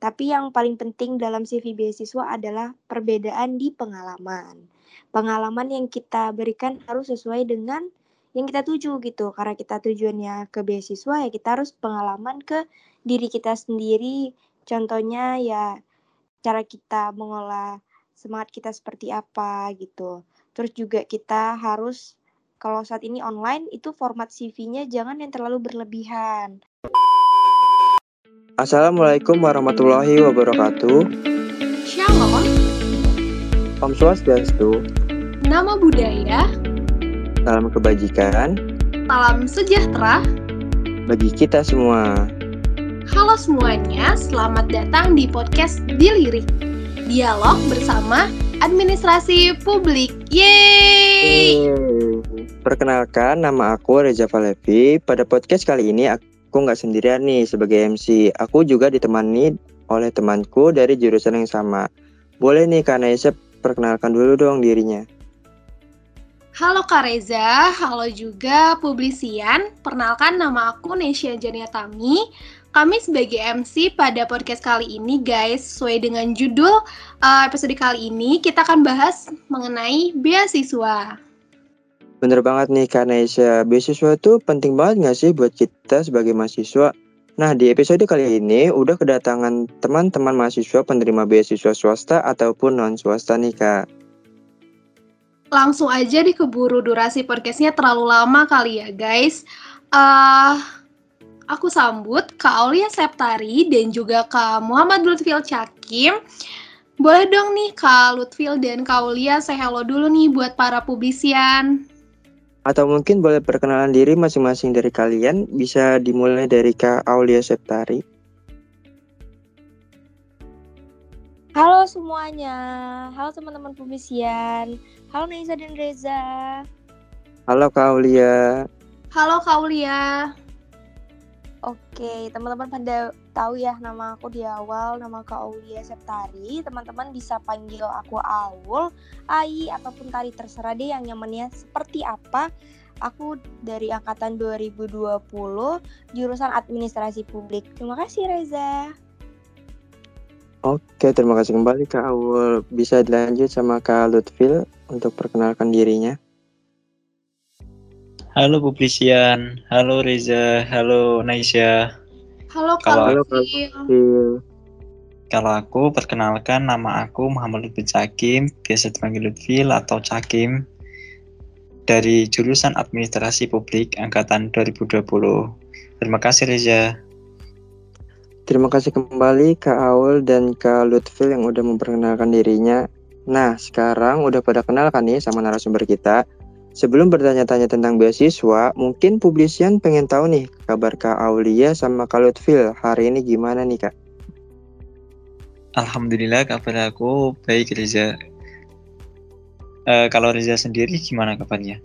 Tapi yang paling penting dalam CV beasiswa adalah perbedaan di pengalaman. Pengalaman yang kita berikan harus sesuai dengan yang kita tuju gitu. Karena kita tujuannya ke beasiswa, ya kita harus pengalaman ke diri kita sendiri. Contohnya ya cara kita mengolah semangat kita seperti apa gitu. Terus juga kita harus, kalau saat ini online, itu format CV-nya jangan yang terlalu berlebihan. Assalamualaikum warahmatullahi wabarakatuh. Shalom. Om Swastiastu. Namo Buddhaya. Salam kebajikan. Salam sejahtera bagi kita semua. Halo semuanya, selamat datang di podcast Dilirik. Dialog bersama Administrasi Publik. Yeay! Perkenalkan, nama aku Reza Pahlevi. Pada podcast kali ini aku nggak sendirian nih sebagai MC. Aku juga ditemani oleh temanku dari jurusan yang sama. Boleh nih Kak Neysia perkenalkan dulu dong dirinya. Halo Kak Reza, halo juga Publician. Perkenalkan, nama aku Neysia Jania Tami. Kami sebagai MC pada podcast kali ini guys. Sesuai dengan judul episode kali ini, kita akan bahas mengenai beasiswa. Bener banget nih Kak Neysia, beasiswa itu penting banget gak sih buat kita sebagai mahasiswa? Nah, di episode kali ini udah kedatangan teman-teman mahasiswa penerima beasiswa swasta ataupun non-swasta nih Kak. Langsung aja dikeburu durasi podcastnya terlalu lama kali ya guys. Aku sambut Kak Aulia Septari dan juga Kak Muhammad Luthfil Hakim. Boleh dong nih Kak Luthfil dan Kak Aulia, saya hello dulu nih buat para Publician. Atau mungkin boleh perkenalan diri masing-masing dari kalian. Bisa dimulai dari Kak Aulia Septari. Halo semuanya. Halo teman-teman Publician. Halo Neysia dan Reza. Halo Kak Aulia. Halo Kak Aulia. Oke, teman-teman pada tahu ya nama aku di awal. Nama Kak Aulia Septari. Teman-teman bisa panggil aku Aul, Ai, ataupun Tari, terserah deh yang nyamannya seperti apa. Aku dari angkatan 2020, jurusan Administrasi Publik. Terima kasih Reza. Oke, terima kasih kembali Kak Aul. Bisa dilanjut sama Kak Luthfil untuk perkenalkan dirinya. Halo Publician, halo Reza, halo Neysia. Halo Kak Luthfil. Kalau aku, perkenalkan, nama aku Muhammad Luthfil Hakim, biasa dipanggil Luthfil atau Hakim, dari jurusan Administrasi Publik angkatan 2020. Terima kasih Reza. Terima kasih kembali Kak Aul dan Kak Luthfil yang udah memperkenalkan dirinya. Nah, sekarang udah pada kenal kan nih sama narasumber kita. Sebelum bertanya-tanya tentang beasiswa, mungkin Publician pengen tahu nih kabar Kak Aulia sama Kak Luthfil hari ini gimana nih Kak? Alhamdulillah kabar aku baik Reza. Kalau Reza sendiri gimana kabarnya?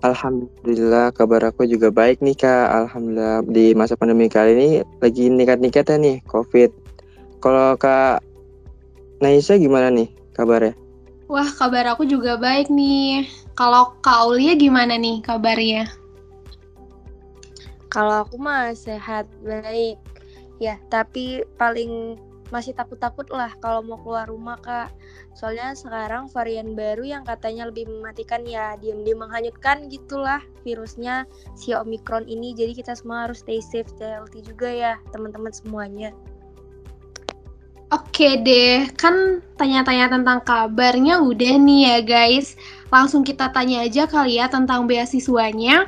Alhamdulillah kabar aku juga baik nih Kak. Alhamdulillah di masa pandemi kali ini lagi ningkat-ningkatnya nih COVID. Kalau Kak Neysia gimana nih kabarnya? Wah, kabar aku juga baik nih. Kalau Kak Aulia gimana nih kabarnya? Kalau aku mah sehat, baik. Ya, tapi paling masih takut-takut lah kalau mau keluar rumah, Kak. Soalnya sekarang varian baru yang katanya lebih mematikan ya, diam-diam menghanyutkan gitulah virusnya si Omicron ini. Jadi kita semua harus stay safe, stay healthy juga ya, teman-teman semuanya. Oke deh, kan tanya-tanya tentang kabarnya udah nih ya guys. Langsung kita tanya aja kali ya tentang beasiswanya.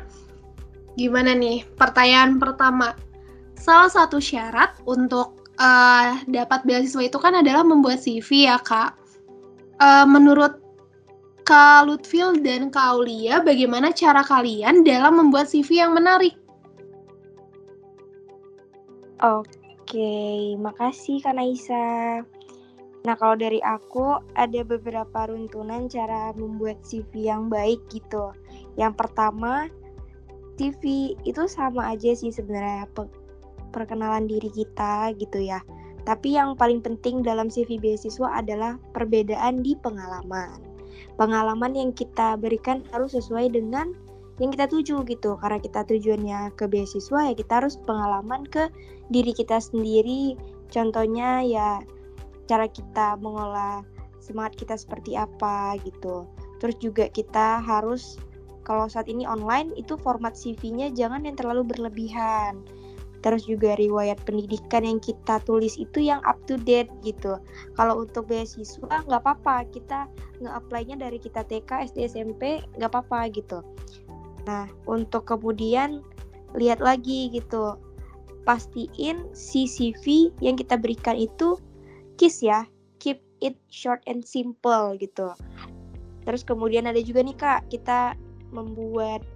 Gimana nih? Pertanyaan pertama, salah satu syarat untuk dapat beasiswa itu kan adalah membuat CV ya Kak. Menurut Kak Luthfil dan Kak Aulia, bagaimana cara kalian dalam membuat CV yang menarik? Oke, makasih Kak Neysia. Nah, kalau dari aku ada beberapa runtunan cara membuat CV yang baik gitu. Yang pertama, CV itu sama aja sih sebenarnya perkenalan diri kita gitu ya. Tapi yang paling penting dalam CV beasiswa adalah perbedaan di pengalaman. Pengalaman yang kita berikan harus sesuai dengan yang kita tuju gitu. Karena kita tujuannya ke beasiswa, ya kita harus pengalaman ke diri kita sendiri. Contohnya ya cara kita mengolah semangat kita seperti apa gitu. Terus juga kita harus, kalau saat ini online itu format CV-nya jangan yang terlalu berlebihan. Terus juga riwayat pendidikan yang kita tulis itu yang up to date gitu. Kalau untuk beasiswa nggak apa-apa, kita nge-apply-nya dari kita TK, SD, SMP nggak apa-apa gitu. Nah untuk kemudian lihat lagi gitu, pastiin si CV yang kita berikan itu KISS ya, keep it short and simple gitu. Terus kemudian ada juga nih Kak, kita membuat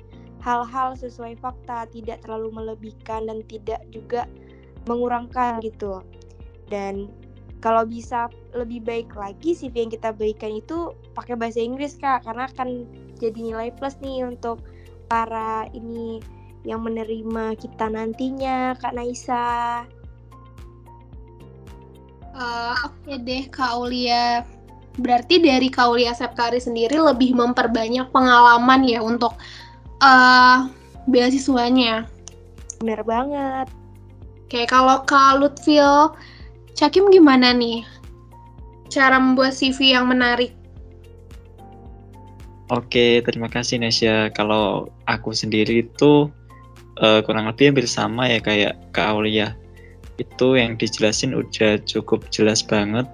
hal-hal sesuai fakta, tidak terlalu melebihkan dan tidak juga mengurangkan gitu. Dan kalau bisa lebih baik lagi CV yang kita berikan itu pakai bahasa Inggris Kak, karena akan jadi nilai plus nih untuk para ini yang menerima kita nantinya, Kak Naisa. Oke deh Kak Aulia. Berarti dari Kak Aulia Septari sendiri lebih memperbanyak pengalaman ya untuk beasiswanya. Benar banget. Oke, kalau Kak Luthfil Hakim gimana nih cara membuat CV yang menarik? Oke, terima kasih Neysia. Kalau aku sendiri itu kurang lebih hampir sama ya kayak Kak Aulia. Itu yang dijelasin udah cukup jelas banget.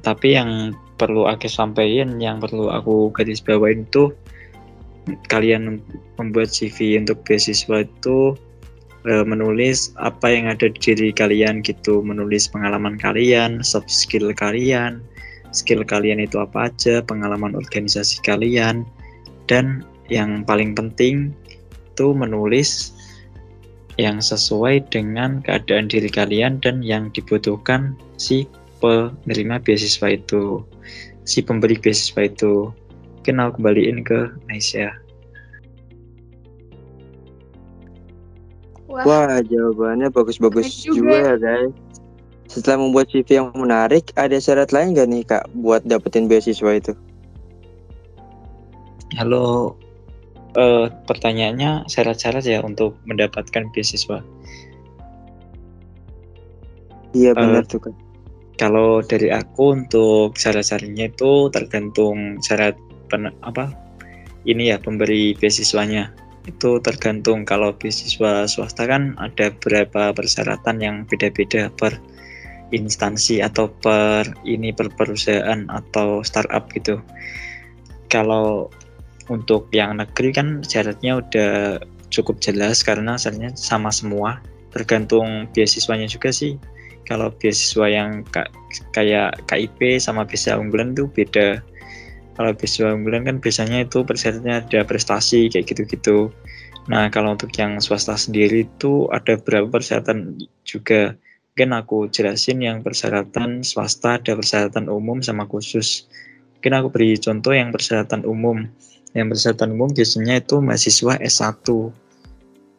Tapi yang perlu aku sampaikan, yang perlu aku garis bawain itu, kalian membuat CV untuk beasiswa itu menulis apa yang ada di diri kalian gitu, menulis pengalaman kalian, soft skill kalian itu apa aja, pengalaman organisasi kalian, dan yang paling penting itu menulis yang sesuai dengan keadaan diri kalian dan yang dibutuhkan si penerima beasiswa itu, si pemberi beasiswa itu. Kenal kembaliin ke Neysia. Wah, jawabannya bagus-bagus juga ya guys. Setelah membuat CV yang menarik, ada syarat lain gak nih Kak buat dapetin beasiswa itu? Halo, pertanyaannya syarat-syarat ya untuk mendapatkan beasiswa? Iya benar tuh Kak. Kalau dari aku untuk syarat-syaratnya itu tergantung syarat pemberi beasiswanya itu tergantung. Kalau beasiswa swasta kan ada beberapa persyaratan yang beda-beda per instansi atau per perusahaan atau startup gitu. Kalau untuk yang negeri kan syaratnya udah cukup jelas karena syaratnya sama semua, tergantung beasiswanya juga sih. Kalau beasiswa yang kayak KIP sama beasiswa unggulan tuh beda. Kalau beasiswa unggulan kan biasanya itu persyaratnya ada prestasi kayak gitu-gitu. Nah kalau untuk yang swasta sendiri itu ada beberapa persyaratan juga. Mungkin aku jelasin yang persyaratan swasta, ada persyaratan umum sama khusus. Mungkin aku beri contoh yang persyaratan umum. Yang persyaratan umum biasanya itu mahasiswa S1.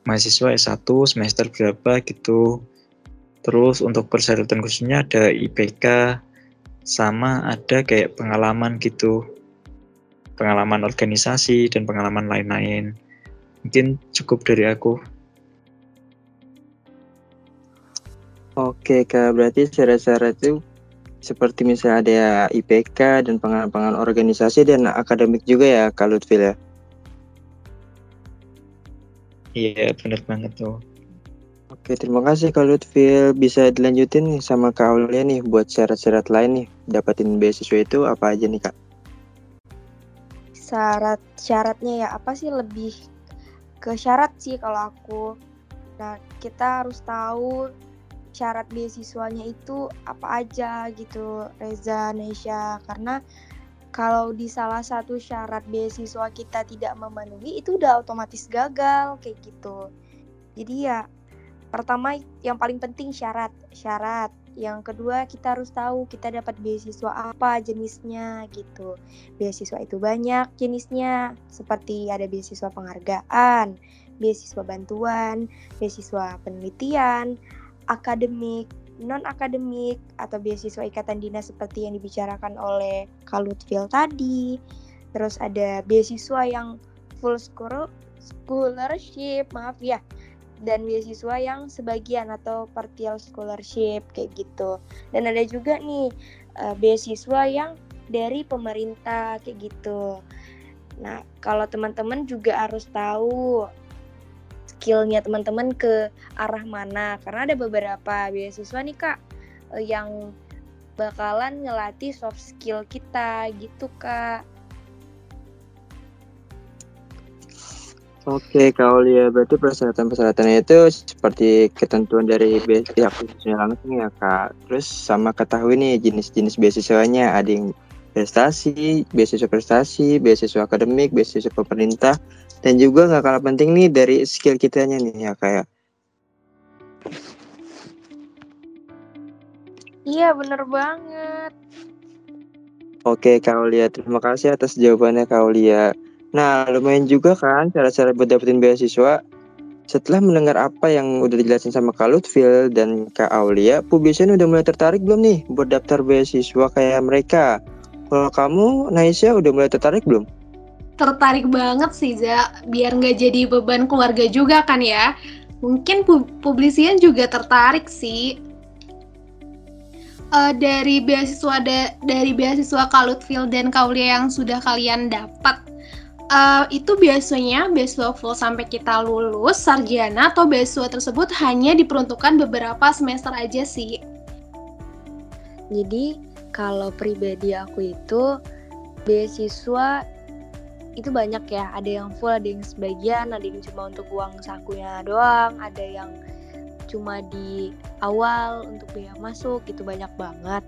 Mahasiswa S1 semester berapa gitu. Terus untuk persyaratan khususnya ada IPK sama ada kayak pengalaman gitu. Pengalaman organisasi dan pengalaman lain-lain. Mungkin cukup dari aku. Oke Kak, berarti syarat-syarat itu seperti misalnya ada IPK dan pengalaman organisasi dan akademik juga ya Kak Luthfil ya? Iya benar banget tuh. Oke, terima kasih Kak Luthfil. Bisa dilanjutin nih sama Kak Aulia nih buat syarat-syarat lain nih dapatin beasiswa itu apa aja nih Kak? Syarat-syaratnya ya apa sih, lebih ke syarat sih kalau aku. Nah, kita harus tahu syarat beasiswanya itu apa aja gitu Reza, Neysia, karena kalau di salah satu syarat beasiswa kita tidak memenuhi itu udah otomatis gagal kayak gitu. Jadi ya pertama yang paling penting syarat. Yang kedua kita harus tahu kita dapat beasiswa apa jenisnya gitu. Beasiswa itu banyak jenisnya, seperti ada beasiswa penghargaan, beasiswa bantuan, beasiswa penelitian, akademik, non-akademik, atau beasiswa ikatan dinas seperti yang dibicarakan oleh Kak Luthfil tadi. Terus ada beasiswa yang full scholarship, dan beasiswa yang sebagian atau partial scholarship kayak gitu. Dan ada juga nih beasiswa yang dari pemerintah kayak gitu. Nah, kalau teman-teman juga harus tahu skillnya teman-teman ke arah mana, karena ada beberapa beasiswa nih Kak yang bakalan ngelatih soft skill kita gitu Kak. Oke Kak Aulia, berarti persyaratannya itu seperti ketentuan dari beasiswa khususnya langsung ya Kak. Terus sama ketahui nih jenis-jenis beasiswanya, ada yang prestasi, beasiswa akademik, beasiswa pemerintah, dan juga gak kalah penting nih dari skill kitanya nih ya Kak. Iya bener banget. Oke Kak Aulia, terima kasih atas jawabannya Kak Aulia. Nah, lumayan juga kan cara-cara dapetin beasiswa. Setelah mendengar apa yang udah dijelasin sama Kak Luthfil dan Kak Aulia, Publicians udah mulai tertarik belum nih buat daftar beasiswa kayak mereka? Kalau kamu, Neysia, udah mulai tertarik belum? Tertarik banget sih, Za. Biar nggak jadi beban keluarga juga kan ya. Mungkin Publicians juga tertarik sih. Dari beasiswa Kak Luthfil dan Kak Aulia yang sudah kalian dapat, itu biasanya beasiswa full sampai kita lulus sarjana atau beasiswa tersebut hanya diperuntukkan beberapa semester aja sih. Jadi kalau pribadi aku itu beasiswa itu banyak ya, ada yang full, ada yang sebagian, ada yang cuma untuk uang sakunya doang, ada yang cuma di awal untuk biaya masuk, itu banyak banget.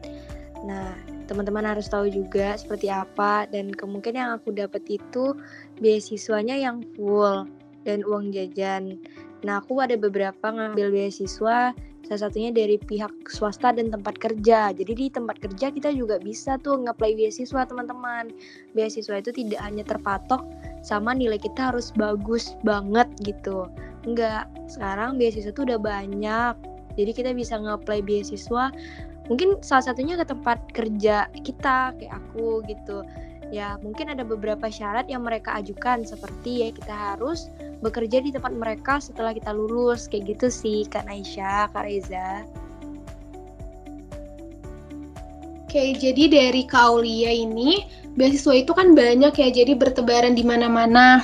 Nah, teman-teman harus tahu juga seperti apa, dan kemungkinan yang aku dapat itu beasiswanya yang full dan uang jajan. Nah, aku ada beberapa ngambil beasiswa, salah satunya dari pihak swasta dan tempat kerja. Jadi di tempat kerja kita juga bisa tuh nge-apply beasiswa teman-teman. Beasiswa itu tidak hanya terpatok sama nilai kita harus bagus banget gitu. Enggak, sekarang beasiswa tuh udah banyak. Jadi kita bisa nge-apply beasiswa mungkin salah satunya ke tempat kerja kita, kayak aku gitu. Ya, mungkin ada beberapa syarat yang mereka ajukan, seperti ya kita harus bekerja di tempat mereka setelah kita lulus, kayak gitu sih, Kak Neysia, Kak Reza. Oke, jadi dari Kak Aulia ini, beasiswa itu kan banyak ya, jadi bertebaran di mana-mana.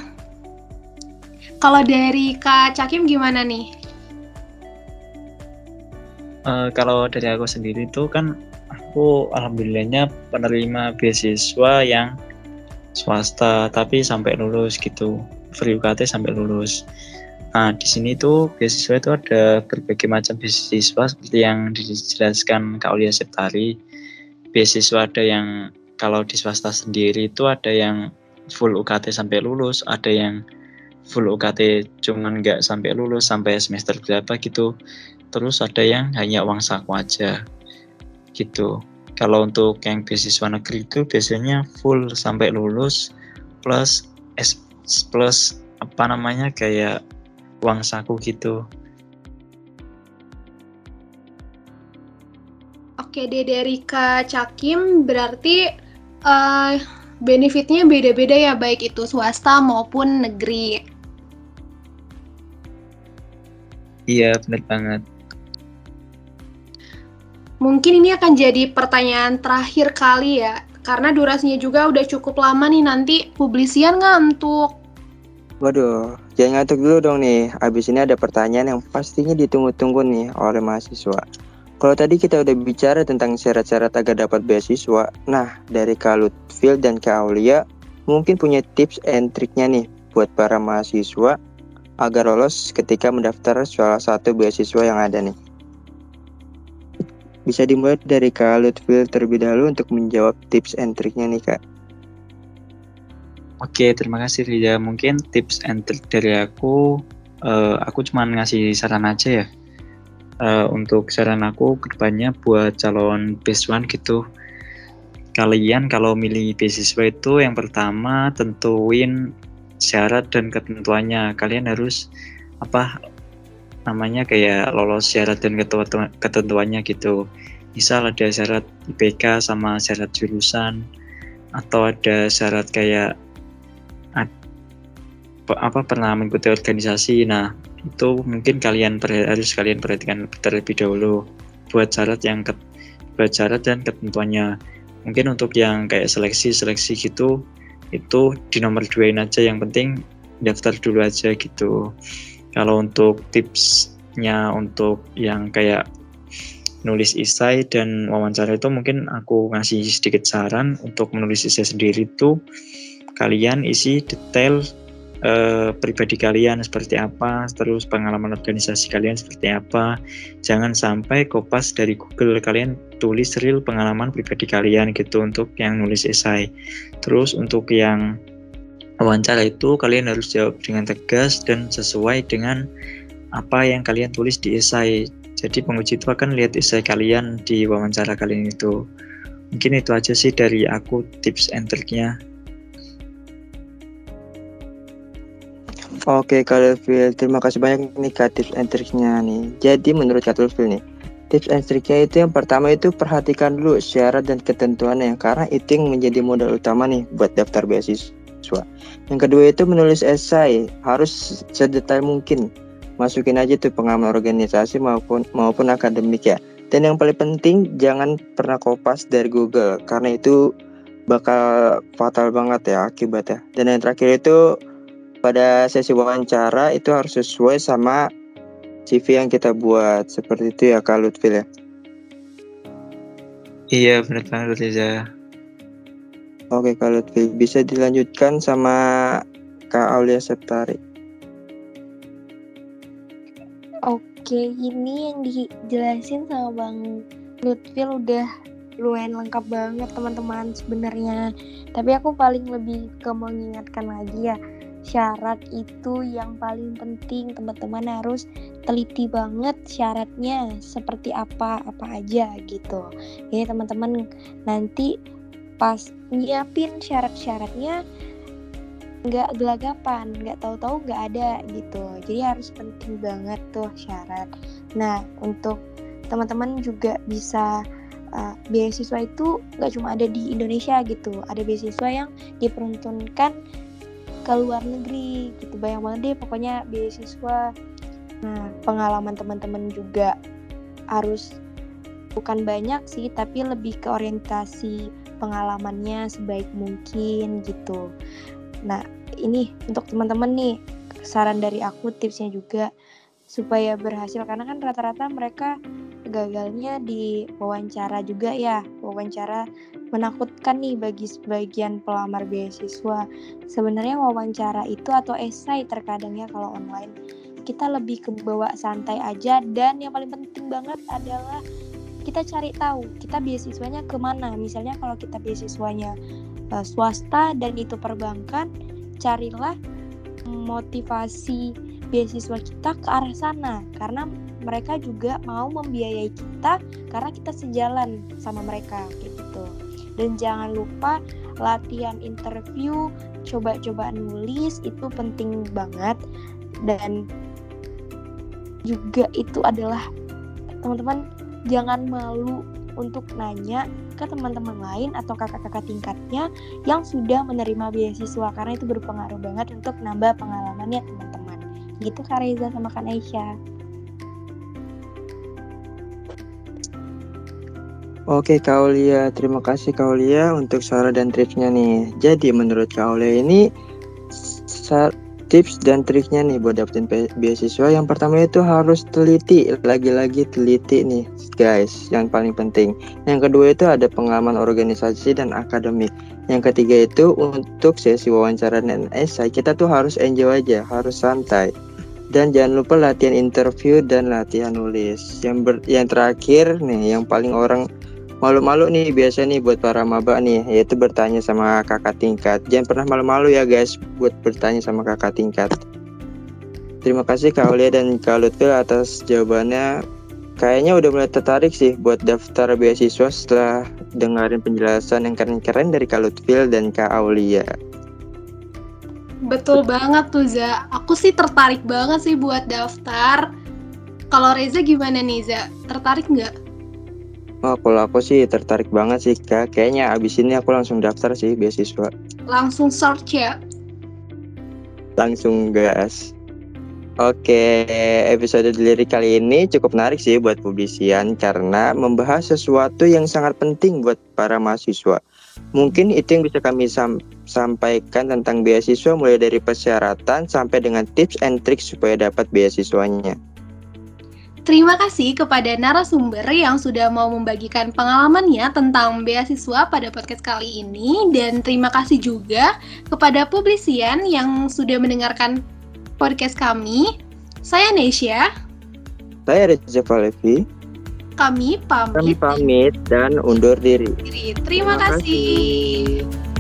Kalau dari Kak Cakim gimana nih? Kalau dari aku sendiri tuh kan aku alhamdulillahnya penerima beasiswa yang swasta tapi sampai lulus gitu, free UKT sampai lulus. Nah, di sini tuh beasiswa itu ada berbagai macam beasiswa seperti yang dijelaskan Kak Aulia Septari. Beasiswa ada yang kalau di swasta sendiri itu ada yang full UKT sampai lulus, ada yang full UKT cuman nggak sampai lulus sampai semester berapa gitu. Terus ada yang hanya uang saku aja gitu. Kalau untuk yang beasiswa negeri itu biasanya full sampai lulus plus kayak uang saku gitu. Oke deh, dari Kak Cakim berarti benefitnya beda-beda ya, baik itu swasta maupun negeri. Iya benar banget. Mungkin ini akan jadi pertanyaan terakhir kali ya, karena durasinya juga udah cukup lama nih, nanti Publicians ngantuk. Waduh, jangan ngantuk dulu dong nih, abis ini ada pertanyaan yang pastinya ditunggu-tunggu nih oleh mahasiswa. Kalau tadi kita udah bicara tentang syarat-syarat agar dapat beasiswa, nah dari Kak Luthfil dan Kak Aulia mungkin punya tips and triknya nih buat para mahasiswa agar lolos ketika mendaftar salah satu beasiswa yang ada nih. Bisa dimulai dari Kak Luthfil terlebih dahulu untuk menjawab tips and triknya nih Kak. Oke, terima kasih Reza. Mungkin tips and trik dari aku cuma ngasih saran aja ya. Untuk saran aku kedepannya buat calon beasiswa gitu. Kalian kalau milih beasiswa itu yang pertama tentuin syarat dan ketentuannya. Kalian harus lolos syarat dan ketentuannya gitu. Misal ada syarat IPK sama syarat jurusan, atau ada syarat kayak pernah mengikuti organisasi. Nah, itu mungkin harus kalian perhatikan terlebih dahulu buat syarat dan ketentuannya. Mungkin untuk yang kayak seleksi gitu itu dinomor 2-in aja, yang penting daftar dulu aja gitu. Kalau untuk tipsnya untuk yang kayak nulis esai dan wawancara itu mungkin aku ngasih sedikit saran. Untuk menulis esai sendiri itu kalian isi detail pribadi kalian seperti apa, terus pengalaman organisasi kalian seperti apa. Jangan sampai kopas dari Google, kalian tulis real pengalaman pribadi kalian gitu untuk yang nulis esai. Terus untuk yang wawancara itu kalian harus jawab dengan tegas dan sesuai dengan apa yang kalian tulis di esai. Jadi penguji itu akan lihat esai kalian di wawancara kalian itu. Mungkin itu aja sih dari aku tips and triknya. Oke Kak Luthfil, terima kasih banyak nih Kak tips and triknya nih. Jadi menurut Kak Luthfil nih, tips and triknya itu yang pertama itu perhatikan dulu syarat dan ketentuannya, karena itu yang menjadi modal utama nih buat daftar beasiswa. Yang kedua itu menulis esai harus sedetail mungkin. Masukin aja tuh pengalaman organisasi maupun akademik ya. Dan yang paling penting jangan pernah kopas dari Google, karena itu bakal fatal banget ya akibatnya. Dan yang terakhir itu pada sesi wawancara itu harus sesuai sama CV yang kita buat. Seperti itu ya Kak Luthfil ya. Iya benar banget Reza. Oke Kak Luthfil, bisa dilanjutkan sama Kak Aulia Septari. Oke, ini yang dijelasin sama Bang Luthfil udah lumayan lengkap banget teman-teman sebenarnya. Tapi aku paling lebih ke mengingatkan lagi ya, syarat itu yang paling penting. Teman-teman harus teliti banget syaratnya seperti apa aja gitu. Jadi teman-teman nanti pas nyiapin syarat-syaratnya nggak gelagapan, nggak tahu-tahu nggak ada gitu. Jadi harus penting banget tuh syarat. Nah untuk teman-teman juga bisa beasiswa itu nggak cuma ada di Indonesia gitu, ada beasiswa yang diperuntukkan ke luar negeri gitu, banyak banget deh pokoknya beasiswa. Nah pengalaman teman-teman juga harus bukan banyak sih, tapi lebih ke orientasi pengalamannya sebaik mungkin gitu. Nah ini untuk teman-teman nih saran dari aku, tipsnya juga supaya berhasil, karena kan rata-rata mereka gagalnya di wawancara juga ya. Wawancara menakutkan nih bagi sebagian pelamar beasiswa. Sebenarnya wawancara itu atau esai terkadangnya kalau online kita lebih ke bawa santai aja, dan yang paling penting banget adalah kita cari tahu kita beasiswanya kemana. Misalnya kalau kita beasiswanya swasta dan itu perbankan, carilah motivasi beasiswa kita ke arah sana, karena mereka juga mau membiayai kita karena kita sejalan sama mereka kayak gitu. Dan jangan lupa latihan interview, coba-coba nulis itu penting banget. Dan juga itu adalah teman-teman jangan malu untuk nanya ke teman-teman lain atau kakak-kakak tingkatnya yang sudah menerima beasiswa, karena itu berpengaruh banget untuk nambah pengalamannya teman-teman. Gitu Kak Reza sama Kak Neysia. Oke Kak Aulia, terima kasih Kak Aulia untuk saran dan triknya nih. Jadi menurut Kak Aulia ini tips dan triknya nih buat dapetin beasiswa, yang pertama itu harus teliti, lagi-lagi teliti nih guys, yang paling penting. Yang kedua itu ada pengalaman organisasi dan akademik. Yang ketiga itu untuk sesi wawancara dan esai kita tuh harus enjoy aja, harus santai. Dan jangan lupa latihan interview dan latihan nulis. Yang terakhir nih, yang paling orang malu-malu nih biasa nih buat para maba nih, yaitu bertanya sama kakak tingkat. Jangan pernah malu-malu ya guys buat bertanya sama kakak tingkat. Terima kasih Kak Aulia dan Kak Luthfil atas jawabannya. Kayaknya udah mulai tertarik sih buat daftar beasiswa setelah dengerin penjelasan yang keren-keren dari Kak Luthfil dan Kak Aulia. Betul banget tuh Za, aku sih tertarik banget sih buat daftar. Kalau Reza gimana nih Za, tertarik nggak? Oh, kalau aku sih tertarik banget sih Kak. Kayaknya abis ini aku langsung daftar sih beasiswa. Langsung search ya? Langsung gas. Oke, episode delirik kali ini cukup menarik sih buat Publician karena membahas sesuatu yang sangat penting buat para mahasiswa. Mungkin itu yang bisa kami sampaikan tentang beasiswa, mulai dari persyaratan sampai dengan tips and trick supaya dapat beasiswanya. Terima kasih kepada narasumber yang sudah mau membagikan pengalamannya tentang beasiswa pada podcast kali ini. Dan terima kasih juga kepada Publician yang sudah mendengarkan podcast kami. Saya Neysia. Saya Reza Pahlevi. Kami pamit dan undur diri. Terima kasih.